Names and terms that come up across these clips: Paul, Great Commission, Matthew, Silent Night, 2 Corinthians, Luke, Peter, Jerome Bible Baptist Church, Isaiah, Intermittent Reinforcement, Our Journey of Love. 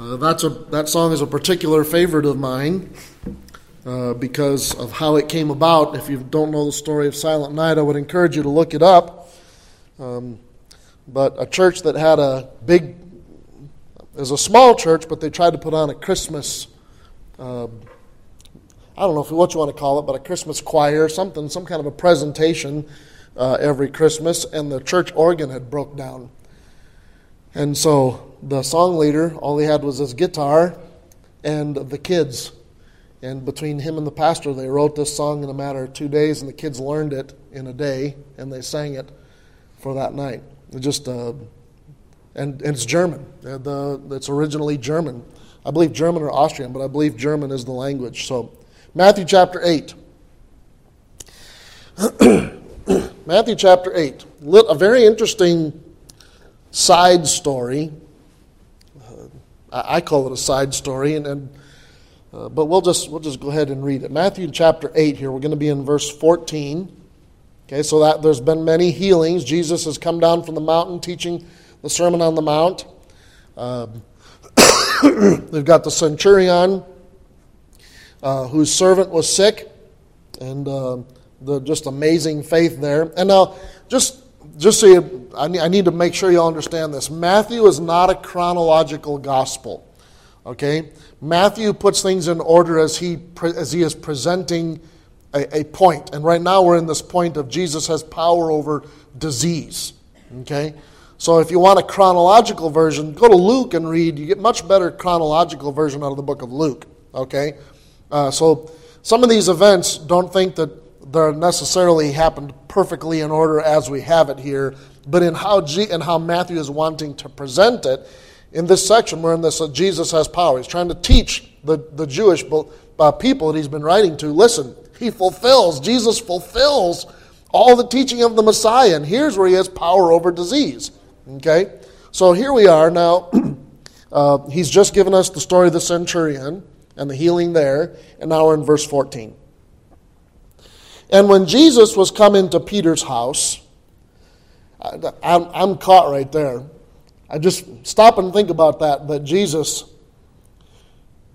That song is a particular favorite of mine because of how it came about. If you don't know the story of Silent Night, I would encourage you to look it up. But a church that had is a small church, but they tried to put on a Christmas, I don't know what you want to call it, but a Christmas choir, some kind of a presentation every Christmas, and the church organ had broke down. And so the song leader, all he had was his guitar and the kids. And between him and the pastor, they wrote this song in a matter of 2 days, and the kids learned it in a day, and they sang it for that night. It just and it's German. It's originally German. I believe German or Austrian, but I believe German is the language. So Matthew chapter 8. Matthew chapter 8. A very interesting side story. I call it a side story, but we'll just go ahead and read it. Matthew chapter 8 here. We're going to be in verse 14. Okay, so that there's been many healings. Jesus has come down from the mountain teaching the Sermon on the Mount. We've got the centurion whose servant was sick, and the just amazing faith there. And now, just so you, I need to make sure you all understand this. Matthew is not a chronological gospel. Okay, Matthew puts things in order as he is presenting a point. And right now we're in this point of Jesus has power over disease. Okay? So if you want a chronological version, go to Luke and read. You get much better chronological version out of the book of Luke. Okay? So some of these events, don't think that they're necessarily happened perfectly in order as we have it here. But in how Matthew is wanting to present it, in this section we're in this Jesus has power. He's trying to teach the Jewish people that he's been writing to, listen, Jesus fulfills all the teaching of the Messiah. And here's where he has power over disease. Okay? So here we are now. He's just given us the story of the centurion and the healing there. And now we're in verse 14. And when Jesus was come into Peter's house, I'm caught right there. I just stop and think about that Jesus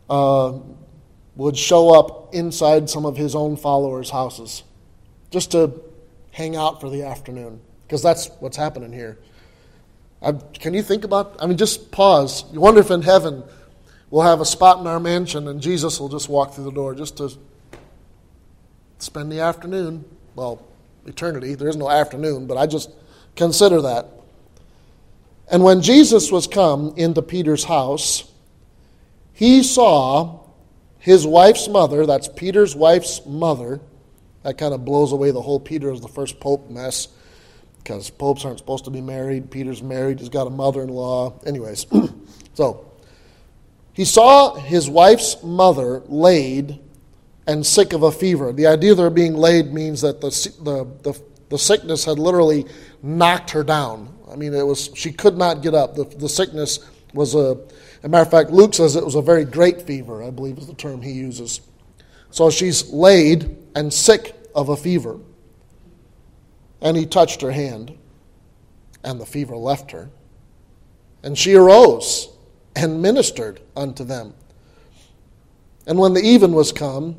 would show up inside some of his own followers' houses just to hang out for the afternoon, because that's what's happening here. Can you think about, just pause. You wonder if in heaven we'll have a spot in our mansion and Jesus will just walk through the door just to spend the afternoon. Well, eternity, there is no afternoon, but I just consider that. And when Jesus was come into Peter's house, he saw his wife's mother, that's Peter's wife's mother. That kind of blows away the whole Peter is the first pope mess, because popes aren't supposed to be married. Peter's married. He's got a mother-in-law. Anyways, so he saw his wife's mother laid and sick of a fever. The idea of her being laid means that the sickness had literally knocked her down. She could not get up. The sickness was As a matter of fact, Luke says it was a very great fever, I believe is the term he uses. So she's laid and sick of a fever. And he touched her hand, and the fever left her. And she arose and ministered unto them. And when the even was come,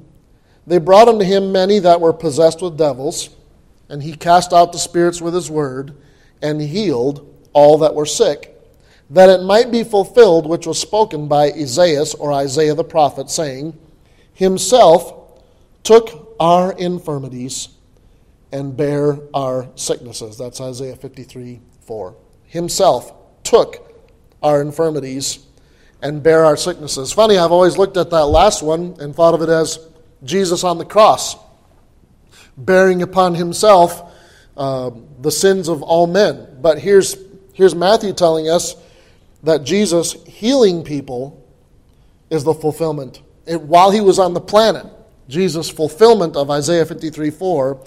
they brought unto him many that were possessed with devils, and he cast out the spirits with his word, and healed all that were sick, that it might be fulfilled which was spoken by Isaiah the prophet, saying, himself took our infirmities and bare our sicknesses. That's Isaiah 53:4. Himself took our infirmities and bare our sicknesses. Funny, I've always looked at that last one and thought of it as Jesus on the cross, bearing upon himself the sins of all men. But here's Matthew telling us that Jesus healing people is the fulfillment. While he was on the planet, Jesus' fulfillment of Isaiah 53:4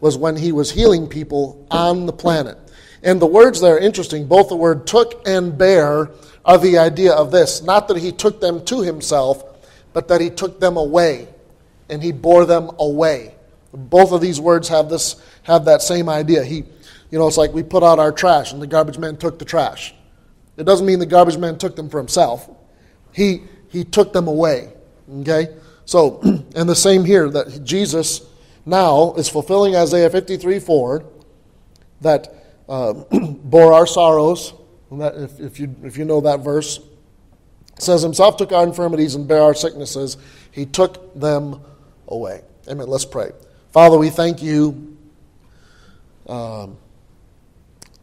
was when he was healing people on the planet. And the words there are interesting. Both the word took and bear are the idea of this. Not that he took them to himself, but that he took them away and he bore them away. Both of these words have that same idea. It's like we put out our trash and the garbage man took the trash. It doesn't mean the garbage man took them for himself. He took them away. Okay? So, and the same here, that Jesus now is fulfilling Isaiah 53:4, that bore our sorrows. And that if you know that verse, it says himself took our infirmities and bare our sicknesses. He took them away. Amen. Let's pray. Father, we thank you,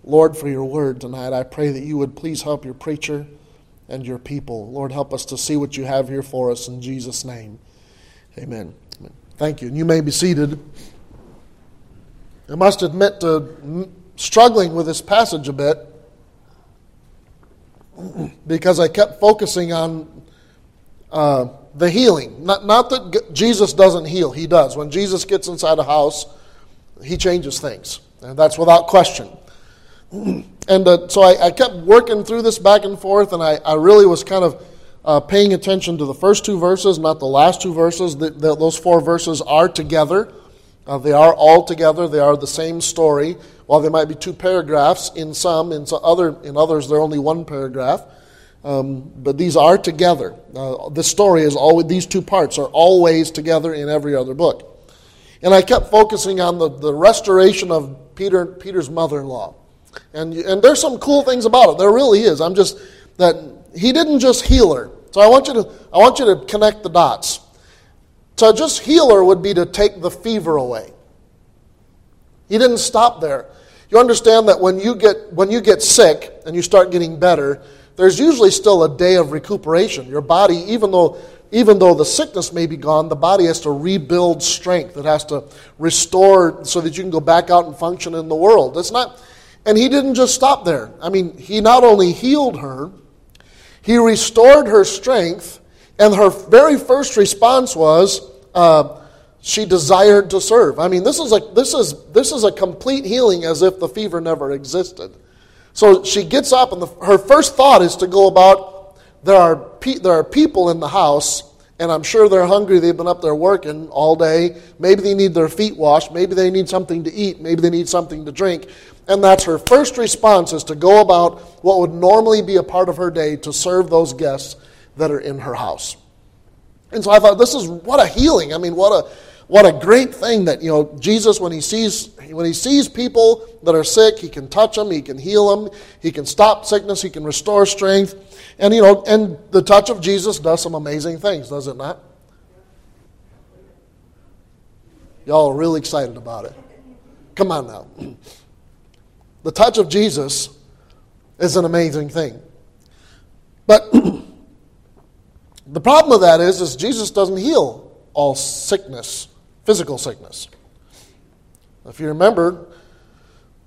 Lord, for your word tonight. I pray that you would please help your preacher and your people. Lord, help us to see what you have here for us in Jesus' name. Amen. Amen. Thank you. And you may be seated. I must admit to struggling with this passage a bit because I kept focusing on the healing. Not that Jesus doesn't heal. He does. When Jesus gets inside a house, he changes things. And that's without question. And so I kept working through this back and forth, and I really was kind of paying attention to the first two verses, not the last two verses. Those four verses are together. They are all together. They are the same story. While there might be two paragraphs in some, in others they're only one paragraph. But these are together. The story is always, these two parts are always together in every other book. And I kept focusing on the restoration of Peter's mother-in-law. And there's some cool things about it. There really is. I'm just that he didn't just heal her. So I want you to connect the dots. So just heal her would be to take the fever away. He didn't stop there. You understand that when you get sick and you start getting better, there's usually still a day of recuperation. Your body, even though the sickness may be gone, the body has to rebuild strength. It has to restore so that you can go back out and function in the world. It's not. And he didn't just stop there. I mean, he not only healed her, he restored her strength, and her very first response was she desired to serve. I mean, this is a complete healing as if the fever never existed. So she gets up, and her first thought is to go about. There are people in the house, and I'm sure they're hungry. They've been up there working all day. Maybe they need their feet washed. Maybe they need something to eat. Maybe they need something to drink. And that's her first response, is to go about what would normally be a part of her day to serve those guests that are in her house. And so I thought, this is what a healing. I mean, what a great thing that, you know, Jesus, when he sees people that are sick, he can touch them, he can heal them, he can stop sickness, he can restore strength. And, you know, and the touch of Jesus does some amazing things, does it not? Y'all are really excited about it. Come on now. The touch of Jesus is an amazing thing. But the problem with that is Jesus doesn't heal all sickness, physical sickness. If you remember,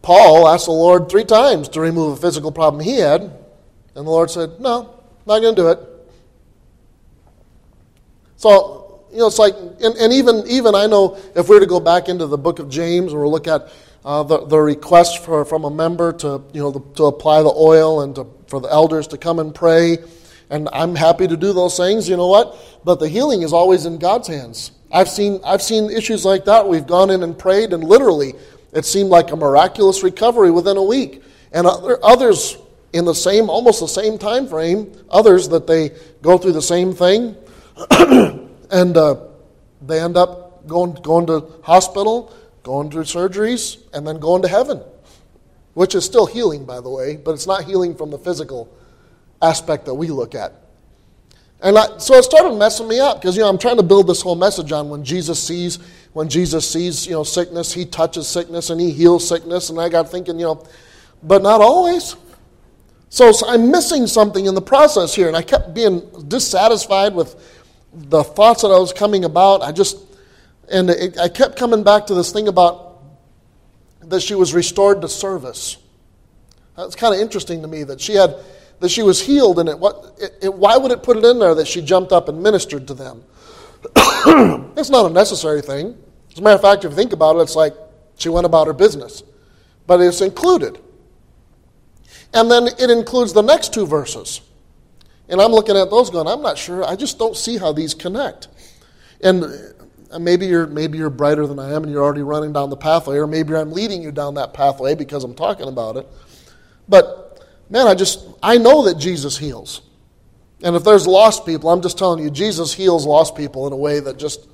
Paul asked the Lord 3 times to remove a physical problem he had, and the Lord said, no, not going to do it. So, you know, it's like, and even I know if we were to go back into the book of James, and we'll look at the request from a member to, you know, to apply the oil and for the elders to come and pray. And I'm happy to do those things, you know what? But the healing is always in God's hands. I've seen issues like that. We've gone in and prayed, and literally it seemed like a miraculous recovery within a week. And others in almost the same time frame, others that they go through the same thing, and they end up going to hospital, going through surgeries, and then going to heaven, which is still healing, by the way, but it's not healing from the physical aspect that we look at. And so it started messing me up because, you know, I'm trying to build this whole message on when Jesus sees, you know, sickness, he touches sickness and he heals sickness. And I got thinking, you know, but not always. So I'm missing something in the process here. And I kept being dissatisfied with the thoughts that I was coming about. I kept coming back to this thing about that she was restored to service. That's kind of interesting to me that she was healed, and why would it put it in there that she jumped up and ministered to them? It's not a necessary thing. As a matter of fact, if you think about it, it's like she went about her business. But it's included. And then it includes the next 2 verses. And I'm looking at those going, I'm not sure. I just don't see how these connect. And maybe you're brighter than I am, and you're already running down the pathway, or maybe I'm leading you down that pathway because I'm talking about it. But man, I know that Jesus heals. And if there's lost people, I'm just telling you, Jesus heals lost people in a way that just...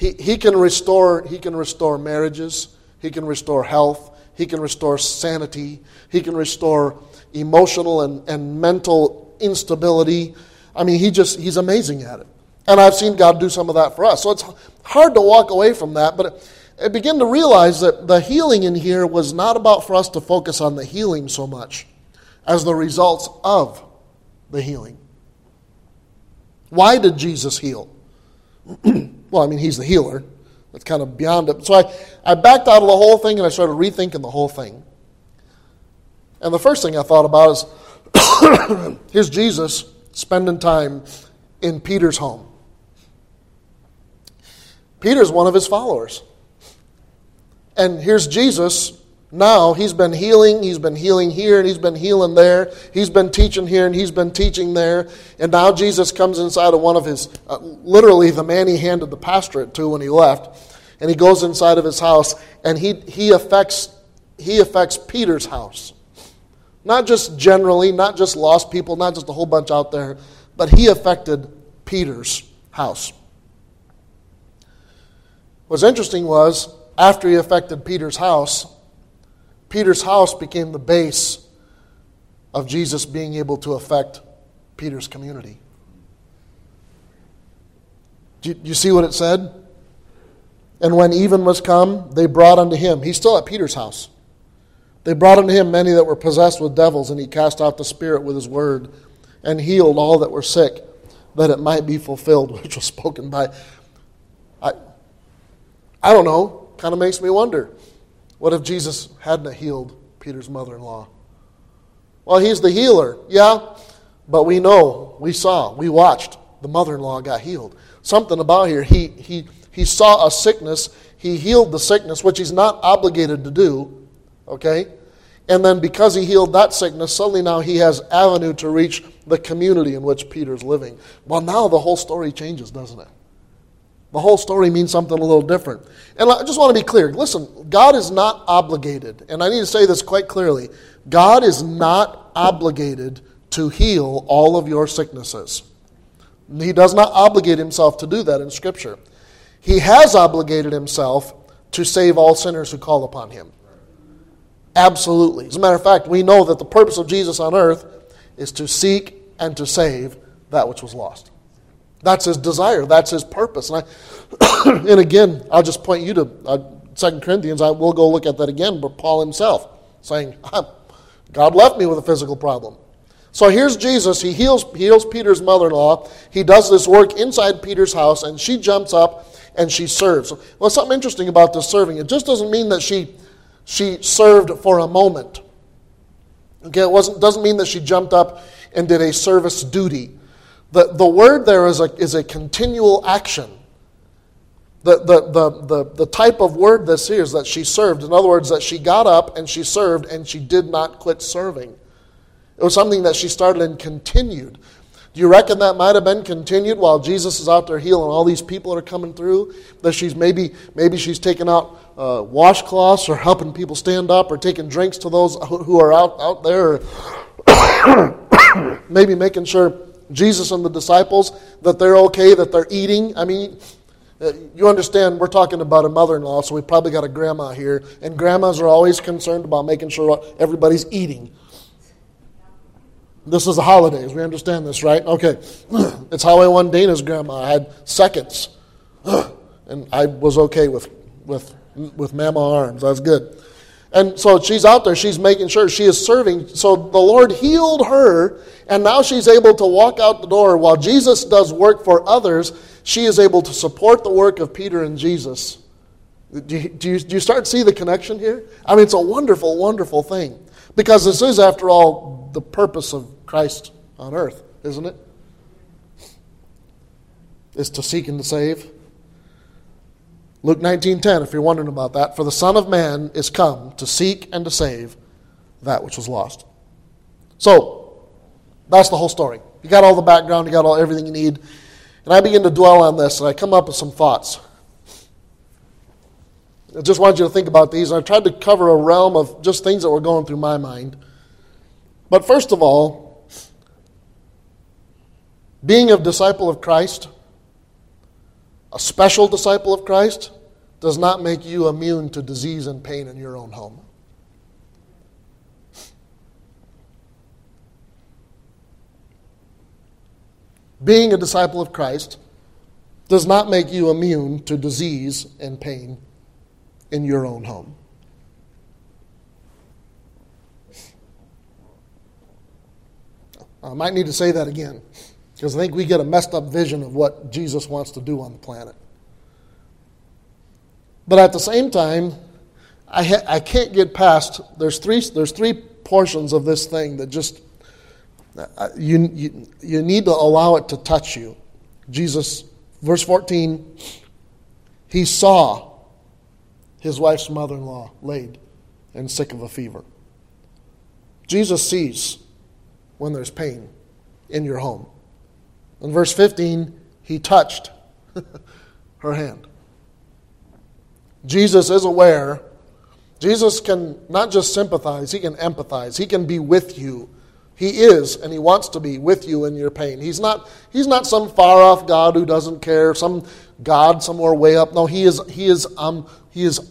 He can restore marriages. He can restore health. He can restore sanity. He can restore emotional and mental instability. I mean, he's amazing at it. And I've seen God do some of that for us. So it's hard to walk away from that. But I begin to realize that the healing in here was not about for us to focus on the healing so much as the results of the healing. Why did Jesus heal? Well, I mean, he's the healer. That's kind of beyond it. So I backed out of the whole thing and I started rethinking the whole thing. And the first thing I thought about is, here's Jesus spending time in Peter's home. Peter's one of his followers. And here's Jesus now. He's been healing here, and he's been healing there. He's been teaching here, and he's been teaching there. And now Jesus comes inside of one of his, literally the man he handed the pastorate to when he left. And he goes inside of his house, and he affects Peter's house. Not just generally, not just lost people, not just a whole bunch out there, but he affected Peter's house. What's interesting was, after he affected Peter's house became the base of Jesus being able to affect Peter's community. Do you see what it said? And when even was come, they brought unto him. He's still at Peter's house. They brought unto him many that were possessed with devils, and he cast out the spirit with his word, and healed all that were sick, that it might be fulfilled, which was spoken by. I don't know. Kind of makes me wonder. What if Jesus hadn't healed Peter's mother-in-law? Well, he's the healer, yeah. But we know, we saw, we watched. The mother-in-law got healed. Something about here. He saw a sickness. He healed the sickness, which he's not obligated to do. Okay? And then because he healed that sickness, suddenly now he has avenue to reach the community in which Peter's living. Well, now the whole story changes, doesn't it? The whole story means something a little different. And I just want to be clear. Listen, God is not obligated, and I need to say this quite clearly. God is not obligated to heal all of your sicknesses. He does not obligate himself to do that in Scripture. He has obligated himself to save all sinners who call upon him. Absolutely. As a matter of fact, we know that the purpose of Jesus on earth is to seek and to save that which was lost. That's his desire. That's his purpose. And again, I'll just point you to 2 Corinthians. We'll go look at that again, but Paul himself saying, God left me with a physical problem. So here's Jesus. He heals Peter's mother-in-law. He does this work inside Peter's house, and she jumps up and she serves. Well, something interesting about this serving. It just doesn't mean that she served for a moment. Okay, doesn't mean that she jumped up and did a service duty. The word there is a continual action. The type of word this here is that she served. In other words, that she got up and she served and she did not quit serving. It was something that she started and continued. Do you reckon that might have been continued while Jesus is out there healing all these people that are coming through? That she's maybe she's taking out washcloths or helping people stand up or taking drinks to those who are out there. Or maybe making sure Jesus and the disciples, that they're okay, that they're eating. I mean, you understand we're talking about a mother-in-law, so we probably got a grandma here. And grandmas are always concerned about making sure everybody's eating. This is the holidays. We understand this, right? Okay. It's how I won Dana's grandma. I had seconds. And I was okay with Mama Arms. That's good. And so she's out there. She's making sure she is serving. So the Lord healed her, and now she's able to walk out the door. While Jesus does work for others, she is able to support the work of Peter and Jesus. Do you start to see the connection here? I mean, it's a wonderful, wonderful thing. Because this is, after all, the purpose of Christ on earth, isn't it? Is to seek and to save. Luke 19:10, if you're wondering about that. For the Son of Man is come to seek and to save that which was lost. So, that's the whole story. You got all the background, you got everything you need. And I begin to dwell on this, and I come up with some thoughts. I just wanted you to think about these. And I tried to cover a realm of just things that were going through my mind. But first of all, being a disciple of Christ, a special disciple of Christ, does not make you immune to disease and pain in your own home. Being a disciple of Christ does not make you immune to disease and pain in your own home. I might need to say that again, because I think we get a messed up vision of what Jesus wants to do on the planet. But at the same time, I can't get past, there's three portions of this thing that just, you need to allow it to touch you. Jesus, verse 14, he saw his wife's mother-in-law laid and sick of a fever. Jesus sees when there's pain in your home. In verse 15, he touched her hand. Jesus is aware. Jesus can not just sympathize, he can empathize. He can be with you. He is, and he wants to be with you in your pain. He's not some far-off God who doesn't care, some God somewhere way up. No, he is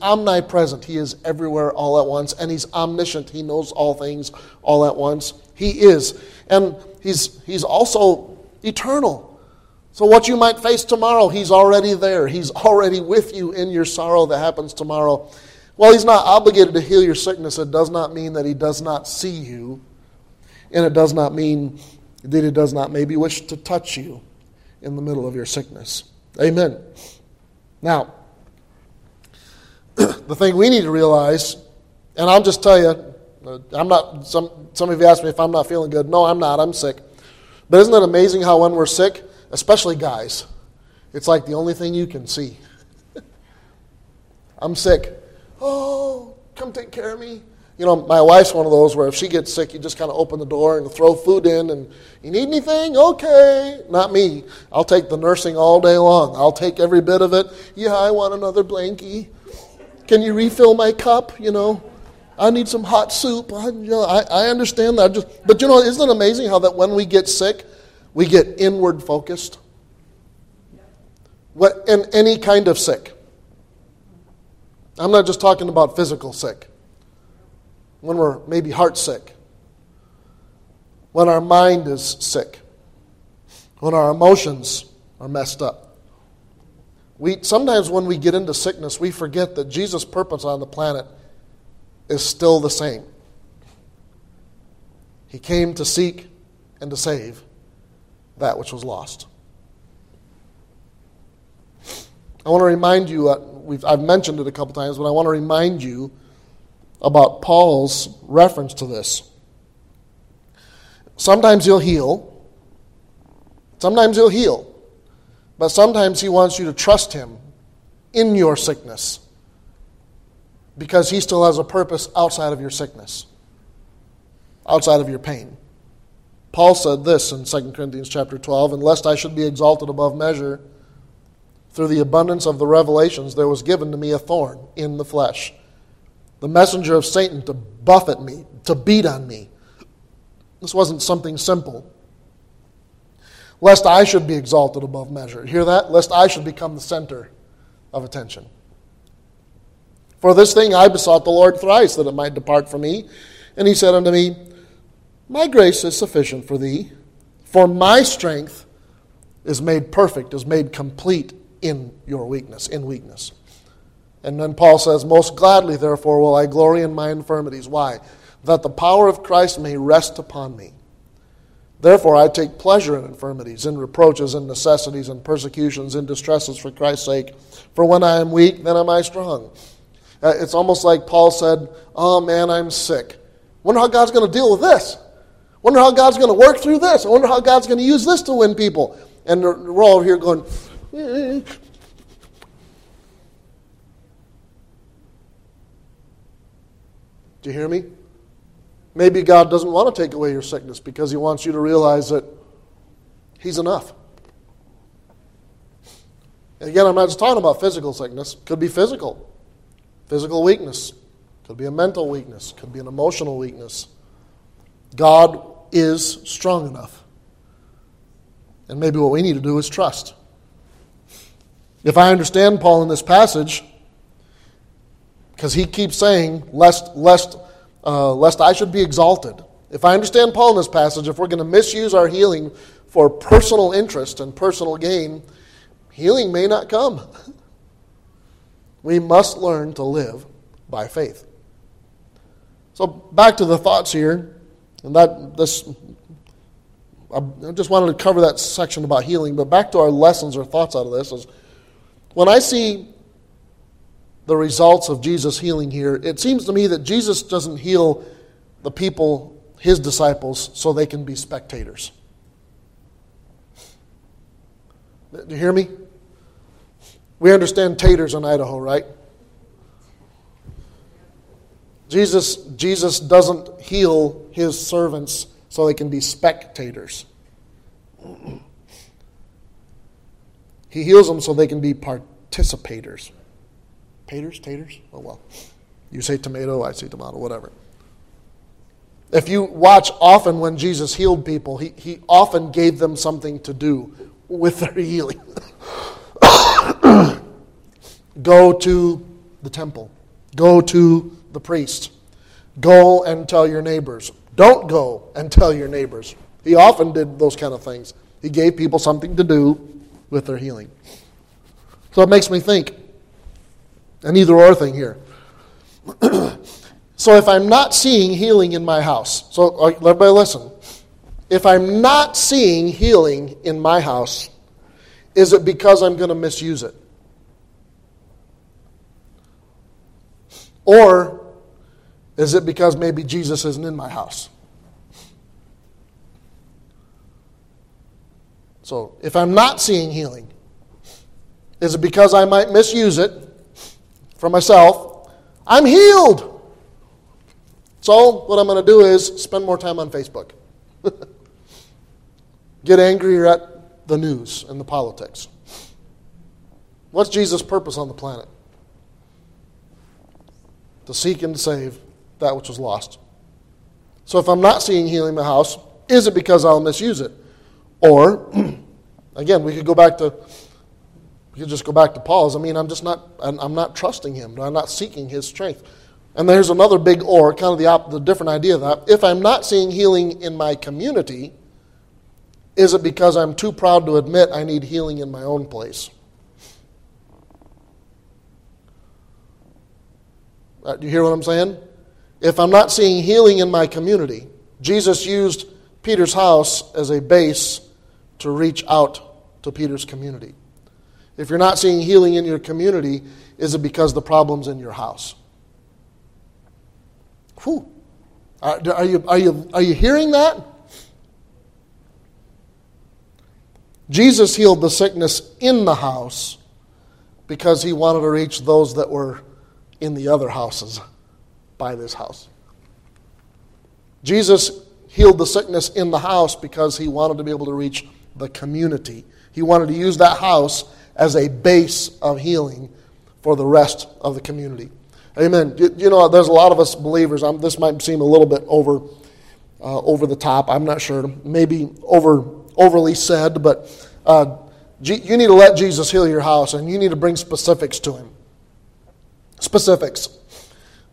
omnipresent. He is everywhere all at once, and he's omniscient. He knows all things all at once. He is. And he's also eternal. So what you might face tomorrow, he's already there. He's already with you in your sorrow that happens tomorrow. While he's not obligated to heal your sickness, it does not mean that he does not see you. And it does not mean that he does not maybe wish to touch you in the middle of your sickness. Amen. Now, the thing we need to realize, and I'll just tell you, I'm not. Some of you asked me if I'm not feeling good. No, I'm not. I'm sick. But isn't it amazing how when we're sick, especially guys, it's like the only thing you can see. I'm sick. Oh, come take care of me. You know, my wife's one of those where if she gets sick, you just kind of open the door and throw food in and you need anything? Okay. Not me. I'll take the nursing all day long. I'll take every bit of it. Yeah, I want another blankie. Can you refill my cup? You know, I need some hot soup. I understand that. But you know, isn't it amazing how that when we get sick, we get inward focused? What, in any kind of sick. I'm not just talking about physical sick. When we're maybe heart sick, when our mind is sick, when our emotions are messed up. Sometimes when we get into sickness, we forget that Jesus' purpose on the planet is still the same. He came to seek and to save that which was lost. I want to remind you, I've mentioned it a couple times, but I want to remind you about Paul's reference to this. Sometimes he'll heal. Sometimes he'll heal. But sometimes he wants you to trust him in your sickness, because he still has a purpose outside of your sickness, outside of your pain. Paul said this in 2 Corinthians chapter 12, and lest I should be exalted above measure through the abundance of the revelations, there was given to me a thorn in the flesh, the messenger of Satan to buffet me, to beat on me. This wasn't something simple. Lest I should be exalted above measure. Hear that? Lest I should become the center of attention. For this thing I besought the Lord thrice, that it might depart from me. And he said unto me, my grace is sufficient for thee, for my strength is made perfect, is made complete in your weakness, in weakness. And then Paul says, most gladly, therefore, will I glory in my infirmities. Why? That the power of Christ may rest upon me. Therefore, I take pleasure in infirmities, in reproaches, in necessities, in persecutions, in distresses for Christ's sake. For when I am weak, then am I strong. It's almost like Paul said, oh man, I'm sick. Wonder how God's going to deal with this. Wonder how God's going to work through this. I wonder how God's going to use this to win people. And we're all here going, do you hear me? Maybe God doesn't want to take away your sickness because he wants you to realize that he's enough. And again, I'm not just talking about physical sickness. Could be physical. Physical weakness. Could be a mental weakness. Could be an emotional weakness. God is strong enough. And maybe what we need to do is trust. If I understand Paul in this passage, because he keeps saying, lest I should be exalted. If I understand Paul in this passage, if we're going to misuse our healing for personal interest and personal gain, healing may not come. We must learn to live by faith. So back to the thoughts here, and I just wanted to cover that section about healing, but back to our lessons or thoughts out of this is, when I see the results of Jesus healing here, it seems to me that Jesus doesn't heal the people, his disciples, so they can be spectators. Do you hear me? We understand taters in Idaho, right? Jesus doesn't heal his servants so they can be spectators. He heals them so they can be participators. Taters? Oh, well. You say tomato, I say tomato, whatever. If you watch often when Jesus healed people, he often gave them something to do with their healing. Go to the temple. Go to the priest. Go and tell your neighbors. Don't go and tell your neighbors. He often did those kind of things. He gave people something to do with their healing. So it makes me think, an either-or thing here. So if I'm not seeing healing in my house, so everybody listen. If I'm not seeing healing in my house, is it because I'm going to misuse it? Or is it because maybe Jesus isn't in my house? So if I'm not seeing healing, is it because I might misuse it for myself? I'm healed! So what I'm going to do is spend more time on Facebook. Get angrier at the news and the politics. What's Jesus' purpose on the planet? To seek and to save that which was lost. So if I'm not seeing healing in my house, is it because I'll misuse it? Or, again, we could just go back to Paul's. I'm just not. I'm not trusting him. I'm not seeking his strength. And there's another big or, kind of the different idea of that. If I'm not seeing healing in my community, is it because I'm too proud to admit I need healing in my own place? Do you hear what I'm saying? If I'm not seeing healing in my community, Jesus used Peter's house as a base to reach out to Peter's community. If you're not seeing healing in your community, is it because the problem's in your house? Whew. Are you hearing that? Jesus healed the sickness in the house because he wanted to reach those that were in the other houses by this house. Jesus healed the sickness in the house because he wanted to be able to reach the community. He wanted to use that house as a base of healing for the rest of the community. Amen. You know, there's a lot of us believers. This might seem a little bit over the top. I'm not sure. Maybe overly said, but you need to let Jesus heal your house, and you need to bring specifics to him. Specifics.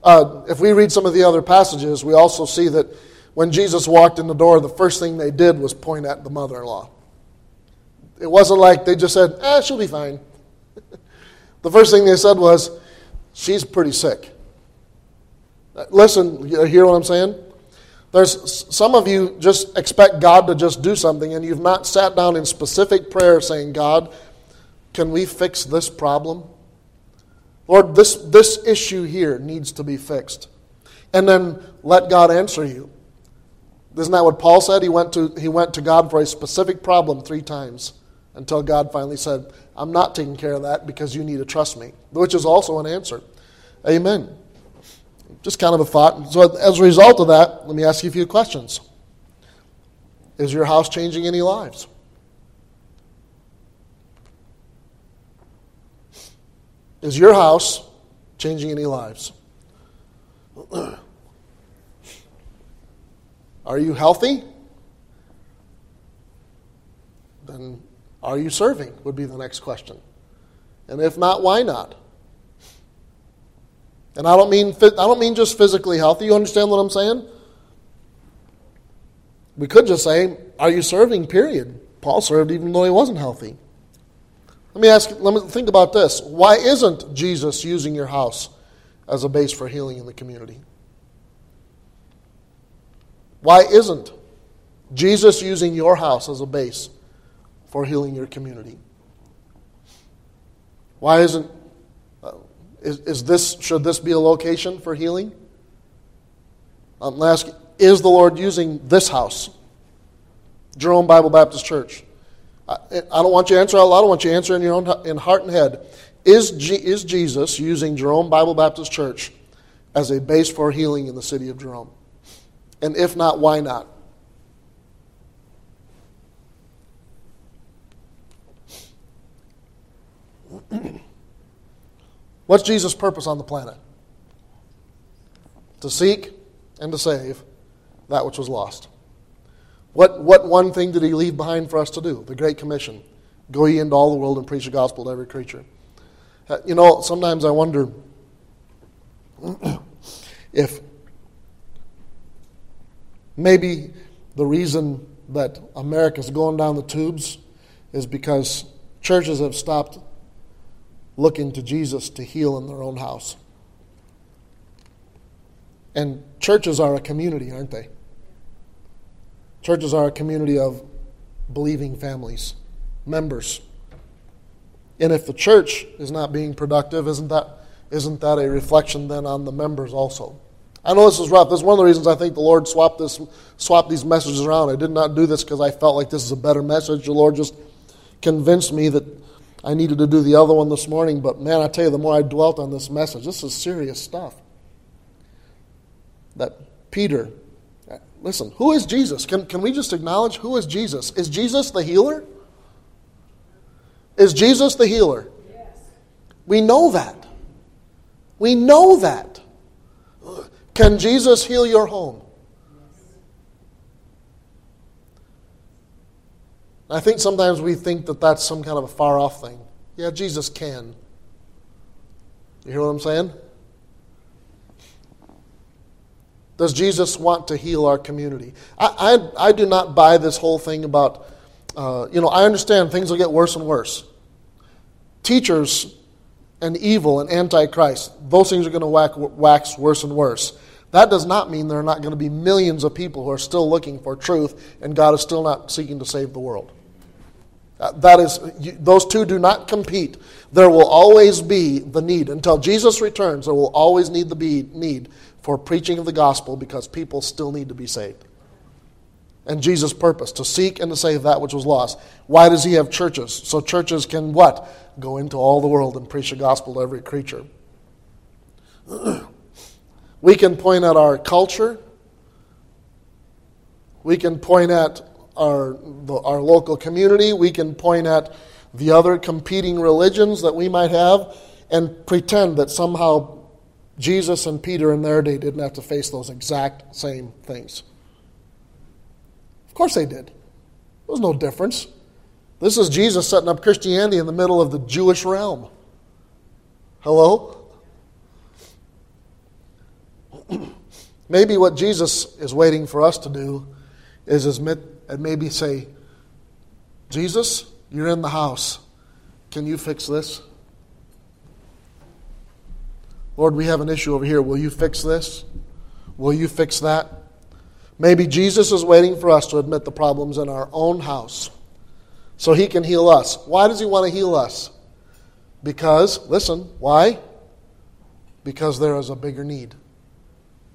If we read some of the other passages, we also see that when Jesus walked in the door, the first thing they did was point at the mother-in-law. It wasn't like they just said, she'll be fine. The first thing they said was, she's pretty sick. Listen, you hear what I'm saying? There's some of you just expect God to just do something, and you've not sat down in specific prayer saying, God, can we fix this problem? Lord, this issue here needs to be fixed. And then let God answer you. Isn't that what Paul said? He went to God for a specific problem 3 times until God finally said, I'm not taking care of that because you need to trust me, which is also an answer. Amen. Just kind of a thought. So as a result of that, let me ask you a few questions. Is your house changing any lives? Is your house changing any lives? Are you healthy? Then are you serving would be the next question. And if not, why not? And I don't mean just physically healthy. You understand what I'm saying? We could just say, are you serving, period? Paul served even though he wasn't healthy. Let me think about this. Why isn't Jesus using your house as a base for healing in the community? Why isn't Jesus using your house as a base for healing your community? Why isn't should this be a location for healing? I'm asking, is the Lord using this house? Jerome Bible Baptist Church. I don't want you to answer out loud. I want you to answer in your own in heart and head. Is Jesus using Jerome Bible Baptist Church as a base for healing in the city of Jerome? And if not, why not? What's Jesus' purpose on the planet? To seek and to save that which was lost. What one thing did he leave behind for us to do? The Great Commission. Go ye into all the world and preach the gospel to every creature. You know, sometimes I wonder if maybe the reason that America's going down the tubes is because churches have stopped looking to Jesus to heal in their own house. And churches are a community, aren't they? Churches are a community of believing families, members. And if the church is not being productive, isn't that a reflection then on the members also? I know this is rough. This is one of the reasons I think the Lord swapped these messages around. I did not do this because I felt like this is a better message. The Lord just convinced me that I needed to do the other one this morning. But man, I tell you, the more I dwelt on this message, this is serious stuff. That Peter... Listen, who is Jesus? Can we just acknowledge who is Jesus? Is Jesus the healer? Is Jesus the healer? Yes. We know that. We know that. Can Jesus heal your home? Yes. I think sometimes we think that that's some kind of a far-off thing. Yeah, Jesus can. You hear what I'm saying? Does Jesus want to heal our community? I do not buy this whole thing about, I understand things will get worse and worse. Teachers and evil and antichrist, those things are going to wax worse and worse. That does not mean there are not going to be millions of people who are still looking for truth and God is still not seeking to save the world. Those two do not compete. There will always be the need. Until Jesus returns, there will always need for preaching of the gospel because people still need to be saved. And Jesus' purpose, to seek and to save that which was lost. Why does he have churches? So churches can what? Go into all the world and preach the gospel to every creature. We can point at our culture. We can point at our local community. We can point at the other competing religions that we might have and pretend that somehow Jesus and Peter in their day didn't have to face those exact same things. Of course they did. There was no difference. This is Jesus setting up Christianity in the middle of the Jewish realm. Hello? Maybe what Jesus is waiting for us to do is admit and maybe say, Jesus, you're in the house. Can you fix this? Lord, we have an issue over here. Will you fix this? Will you fix that? Maybe Jesus is waiting for us to admit the problems in our own house so he can heal us. Why does he want to heal us? Because, listen, why? Because there is a bigger need.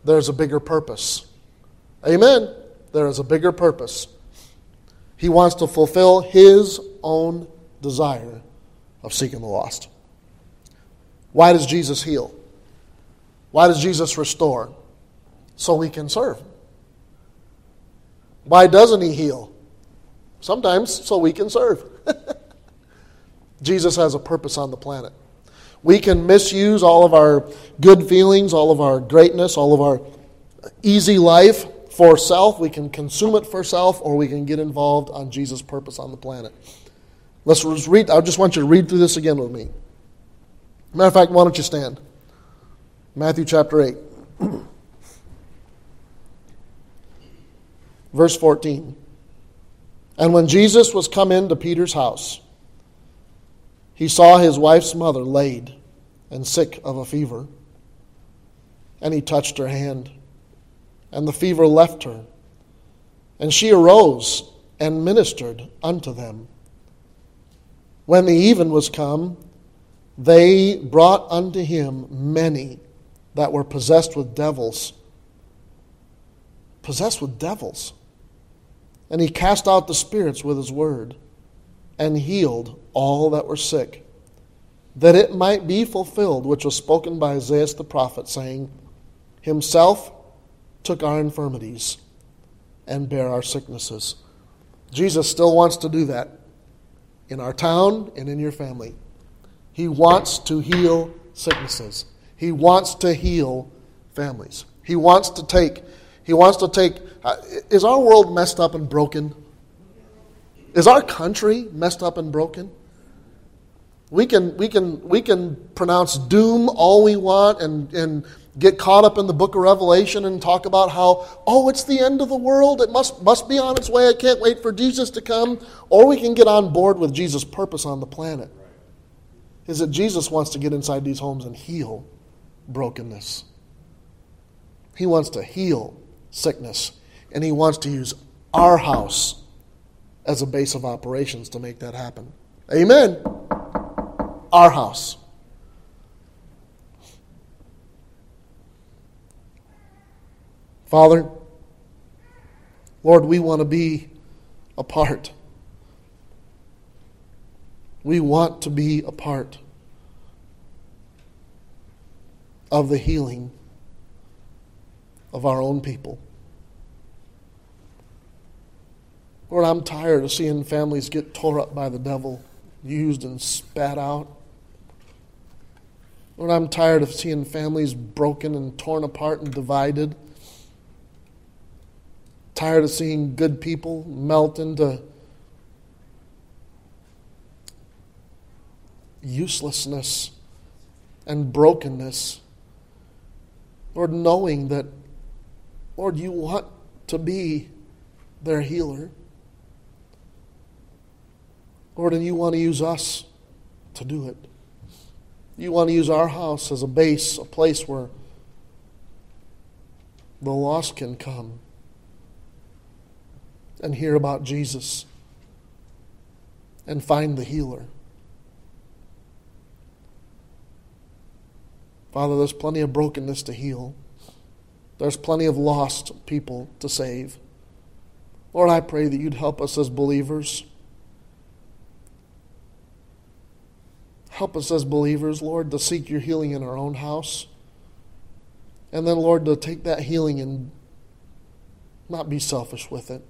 There's a bigger purpose. Amen. There is a bigger purpose. He wants to fulfill his own desire of seeking the lost. Why does Jesus heal? Why does Jesus restore? So we can serve. Why doesn't he heal? Sometimes so we can serve. Jesus has a purpose on the planet. We can misuse all of our good feelings, all of our greatness, all of our easy life for self, we can consume it for self, or we can get involved on Jesus' purpose on the planet. Let's read. I just want you to read through this again with me. Matter of fact, why don't you stand? Matthew chapter 8. Verse 14. And when Jesus was come into Peter's house, he saw his wife's mother laid and sick of a fever. And he touched her hand, and the fever left her. And she arose and ministered unto them. When the even was come, they brought unto him many that were possessed with devils. Possessed with devils. And he cast out the spirits with his word, and healed all that were sick, that it might be fulfilled which was spoken by Isaiah the prophet, saying, Himself took our infirmities and bare our sicknesses. Jesus still wants to do that in our town and in your family. He wants to heal sicknesses. He wants to heal families. He wants to take, is our world messed up and broken? Is our country messed up and broken? We can pronounce doom all we want and get caught up in the book of Revelation and talk about how, oh, it's the end of the world. It must be on its way. I can't wait for Jesus to come. Or we can get on board with Jesus' purpose on the planet. Is that Jesus wants to get inside these homes and heal brokenness. He wants to heal sickness. And he wants to use our house as a base of operations to make that happen. Amen. Our house. Father, Lord, we want to be a part. We want to be a part of the healing of our own people. Lord, I'm tired of seeing families get tore up by the devil, used and spat out. Lord, I'm tired of seeing families broken and torn apart and divided. Tired of seeing good people melt into uselessness and brokenness. Lord, knowing that, Lord, you want to be their healer. Lord, and you want to use us to do it. You want to use our house as a base, a place where the lost can come and hear about Jesus and find the healer. Father, there's plenty of brokenness to heal. There's plenty of lost people to save. Lord, I pray that you'd help us as believers. Help us as believers, Lord, to seek your healing in our own house. And then, Lord, to take that healing and not be selfish with it.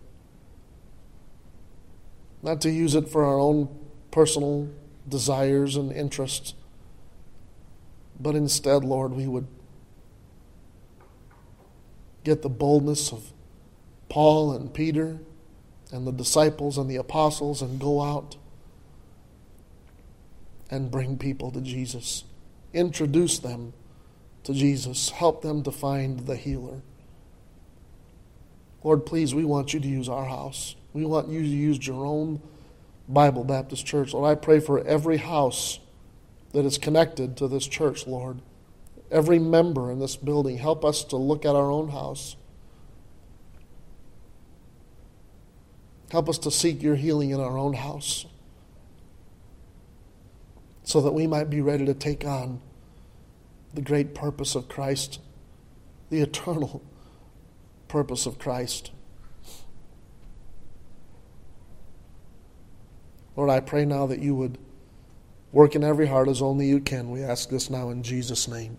Not to use it for our own personal desires and interests. But instead, Lord, we would get the boldness of Paul and Peter and the disciples and the apostles and go out and bring people to Jesus. Introduce them to Jesus. Help them to find the healer. Lord, please, we want you to use our house. We want you to use Jerome Bible Baptist Church. Lord, I pray for every house that is connected to this church, Lord. Every member in this building, help us to look at our own house. Help us to seek your healing in our own house, so that we might be ready to take on the great purpose of Christ, the eternal purpose of Christ. Lord, I pray now that you would work in every heart as only you can. We ask this now in Jesus' name.